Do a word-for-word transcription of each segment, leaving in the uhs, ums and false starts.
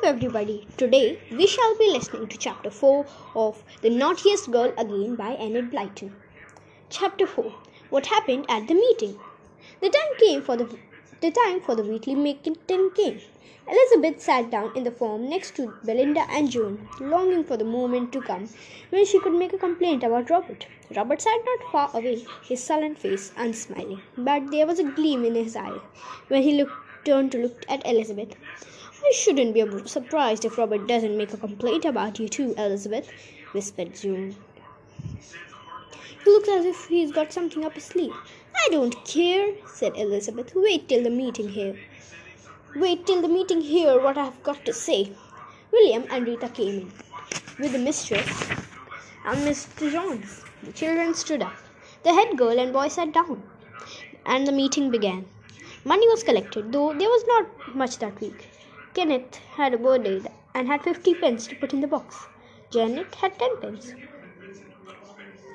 Hello everybody, today we shall be listening to chapter four of The Naughtiest Girl Again by Enid Blyton. Chapter four. What happened at the meeting? The time came for the, the time for the weekly meeting came. Elizabeth sat down in the form next to Belinda and June, longing for the moment to come when she could make a complaint about Robert. Robert sat not far away, his sullen face unsmiling, but there was a gleam in his eye when he looked, turned to look at Elizabeth. "I shouldn't be surprised if Robert doesn't make a complaint about you too, Elizabeth," whispered June. "He looks as if he's got something up his sleeve." "I don't care," said Elizabeth. "Wait till the meeting here. Wait till the meeting here what I've got to say." William and Rita came in with the mistress and Mister Jones. The children stood up. The head girl and boy sat down, and the meeting began. Money was collected, though there was not much that week. Kenneth had a birthday and had fifty pence to put in the box. Janet had ten pence.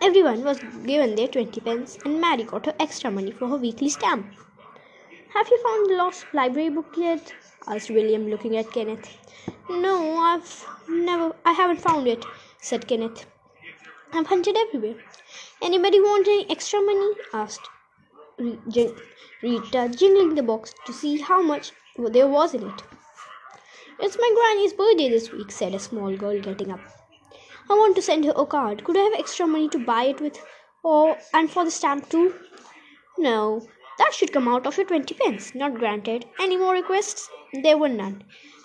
Everyone was given their twenty pence, and Mary got her extra money for her weekly stamp. "Have you found the lost library book yet?" asked William, looking at Kenneth. "No, I've never, I haven't found it," said Kenneth. "I've hunted everywhere." "Anybody want any extra money?" asked Rita, jingling the box to see how much there was in it. "It's my granny's birthday this week," said a small girl, getting up. "I want to send her a card. Could I have extra money to buy it with, or and for the stamp too?" "No, that should come out of your twenty pence. Not granted." Any more requests? There were none.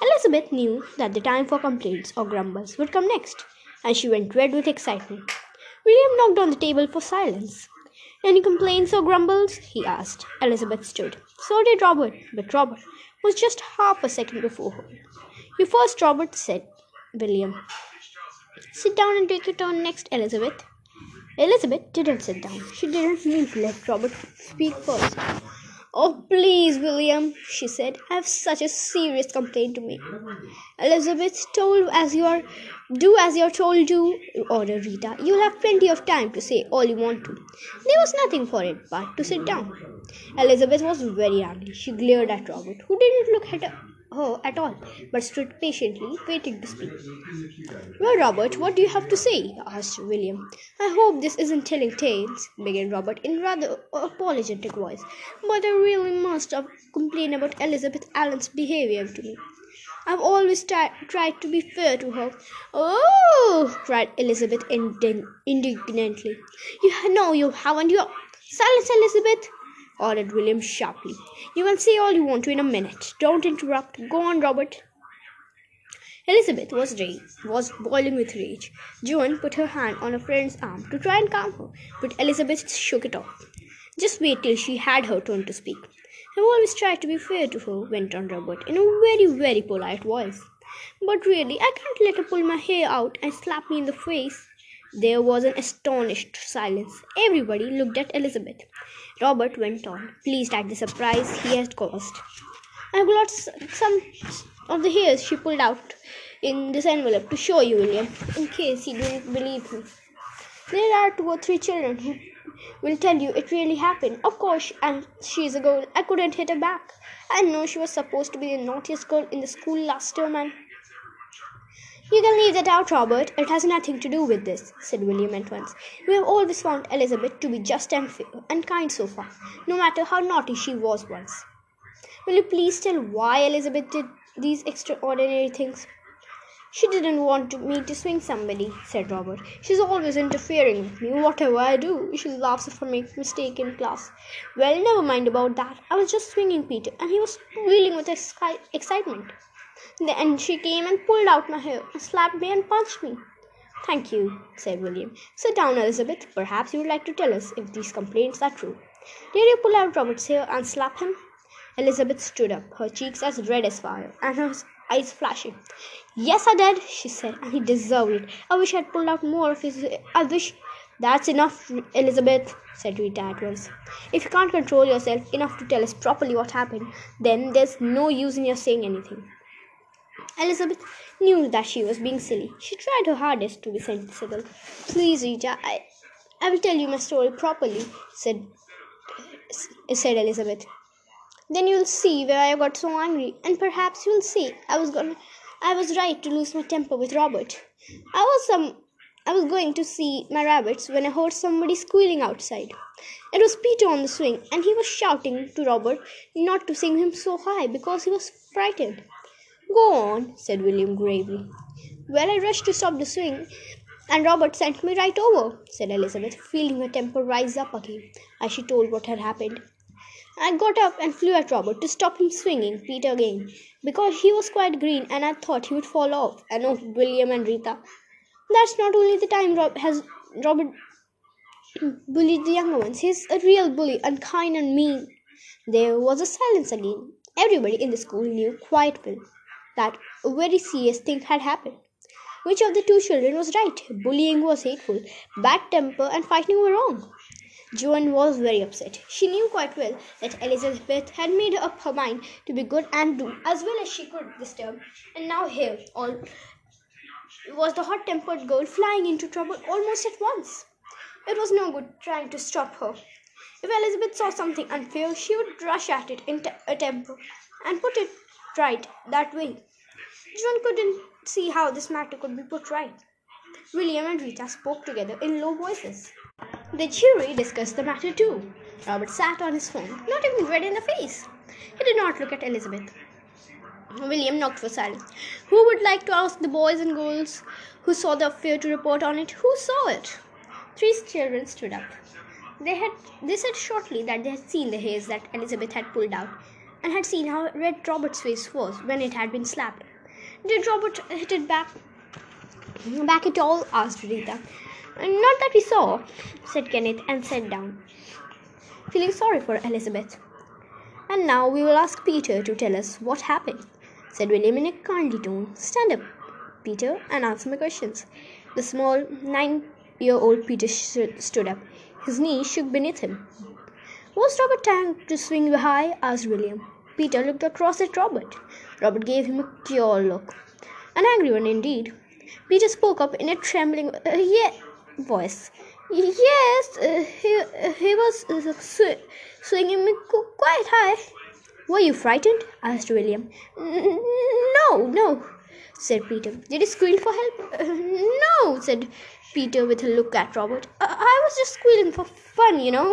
Elizabeth knew that the time for complaints or grumbles would come next, and she went red with excitement. William knocked on the table for silence. "Any complaints or grumbles?" he asked. Elizabeth stood. So did Robert, but Robert was just half a second before her. "You first, Robert," said William. "Sit down and take your turn next, Elizabeth." Elizabeth didn't sit down. She didn't mean to let Robert speak first. "Oh, please, William," she said. "I have such a serious complaint to make." "Elizabeth, told as you are, do as you are told to," ordered Rita. "You'll have plenty of time to say all you want to." There was nothing for it but to sit down. Elizabeth was very angry. She glared at Robert, who didn't look at her. her at all, but stood patiently, waiting to speak. "Well, Robert, what do you have to say?" asked William. "I hope this isn't telling tales," began Robert in rather apologetic voice, "but I really must complain about Elizabeth Allen's behavior to me. I've always t- tried to be fair to her." "Oh!" cried Elizabeth ind- indignantly. "You know you haven't. You're... Silence, Elizabeth!" ordered William sharply. "You can say all you want to in a minute. Don't interrupt. Go on, Robert." Elizabeth was rage, was boiling with rage. Joan put her hand on her friend's arm to try and calm her, but Elizabeth shook it off. "Just wait till she had her turn to speak. I've always tried to be fair to her," went on Robert in a very, very polite voice. "But really, I can't let her pull my hair out and slap me in the face." There was an astonished silence. Everybody looked at Elizabeth. Robert went on, pleased at the surprise he had caused. "I've got some of the hairs she pulled out in this envelope to show you, William, in case you didn't believe me. There are two or three children who will tell you it really happened. Of course, and she's a girl. I couldn't hit her back. I know she was supposed to be the naughtiest girl in the school last term, and..." "You can leave that out, Robert. It has nothing to do with this," said William at once. "We have always found Elizabeth to be just and fair and kind so far, no matter how naughty she was once." "Will you please tell why Elizabeth did these extraordinary things?" "She didn't want to, me to swing somebody," said Robert. "She's always interfering with me, whatever I do. She laughs if I make a mistake in class." "Well, never mind about that. I was just swinging Peter, and he was squealing with exci- excitement. Then she came and pulled out my hair, slapped me and punched me." "Thank you," said William. "Sit down, Elizabeth. Perhaps you would like to tell us if these complaints are true. Did you pull out Robert's hair and slap him?" Elizabeth stood up, her cheeks as red as fire and her eyes flashing. "Yes, I did," she said, "and he deserved it. I wish I had pulled out more of his hair. I wish..." "That's enough, Elizabeth," said Rita at once. "If you can't control yourself enough to tell us properly what happened, then there's no use in your saying anything." Elizabeth knew that she was being silly. She tried her hardest to be sensible. "Please, Rita, I, I will tell you my story properly," said, said Elizabeth. "Then you'll see where I got so angry, and perhaps you'll see I was going I was right to lose my temper with Robert. I was some, I was going to see my rabbits when I heard somebody squealing outside. It was Peter on the swing, and he was shouting to Robert not to sing him so high because he was frightened. "Go on," said William gravely. "Well, I rushed to stop the swing, and Robert sent me right over," said Elizabeth, feeling her temper rise up again as she told what had happened. "I got up and flew at Robert to stop him swinging Peter again, because he was quite green and I thought he would fall off," announced William and Rita. "That's not only the time Rob has Robert bullied the younger ones. He's a real bully, unkind and mean." There was a silence again. Everybody in the school knew quite well that a very serious thing had happened. Which of the two children was right? Bullying was hateful, bad temper and fighting were wrong. Joan was very upset. She knew quite well that Elizabeth had made up her mind to be good and do as well as she could this term. And now here all was the hot-tempered girl flying into trouble almost at once. It was no good trying to stop her. If Elizabeth saw something unfair, she would rush at it in a temper and put it right that way. Joan couldn't see how this matter could be put right. William and Rita spoke together in low voices. The jury discussed the matter too. Robert sat on his phone, not even red in the face. He did not look at Elizabeth. William knocked for silence. "Who would like to ask the boys and girls who saw the affair to report on it? Who saw it?" Three children stood up. They had they said shortly that they had seen the hairs that Elizabeth had pulled out, and had seen how red Robert's face was when it had been slapped. "Did Robert hit it back, back at all?" asked Rita. "Not that we saw," said Kenneth, and sat down, feeling sorry for Elizabeth. "And now we will ask Peter to tell us what happened," said William in a kindly tone. "Stand up, Peter, and answer my questions." The small nine-year-old Peter sh- stood up. His knees shook beneath him. "Was Robert trying to swing high?" asked William. Peter looked across at Robert. Robert gave him a cure look. An angry one indeed. Peter spoke up in a trembling uh, yeah, voice. "Yes, uh, he, uh, he was uh, sw- swinging me qu- quite high." "Were you frightened?" asked William. N- no, no, said Peter. "Did he squeal for help?" Uh, no, said Peter with a look at Robert. I-, I was just squealing for fun, you know."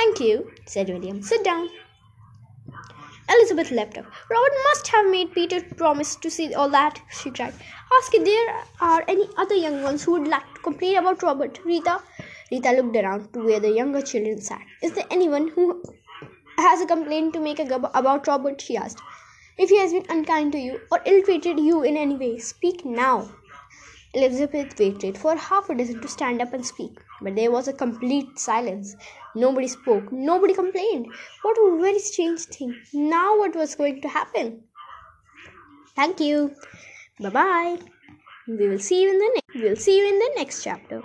"Thank you," said William. "Sit down." Elizabeth leapt up. "Robert must have made Peter promise to see all that," she cried. "Ask if there are any other young ones who would like to complain about Robert, Rita." Rita looked around to where the younger children sat. "Is there anyone who has a complaint to make about Robert?" she asked. "If he has been unkind to you or ill-treated you in any way, speak now." Elizabeth waited for half a dozen to stand up and speak, but there was a complete silence. Nobody spoke, nobody complained. What a very strange thing. Now what was going to happen? "Thank you. Bye-bye. We will see you in the next we will see you in the next chapter."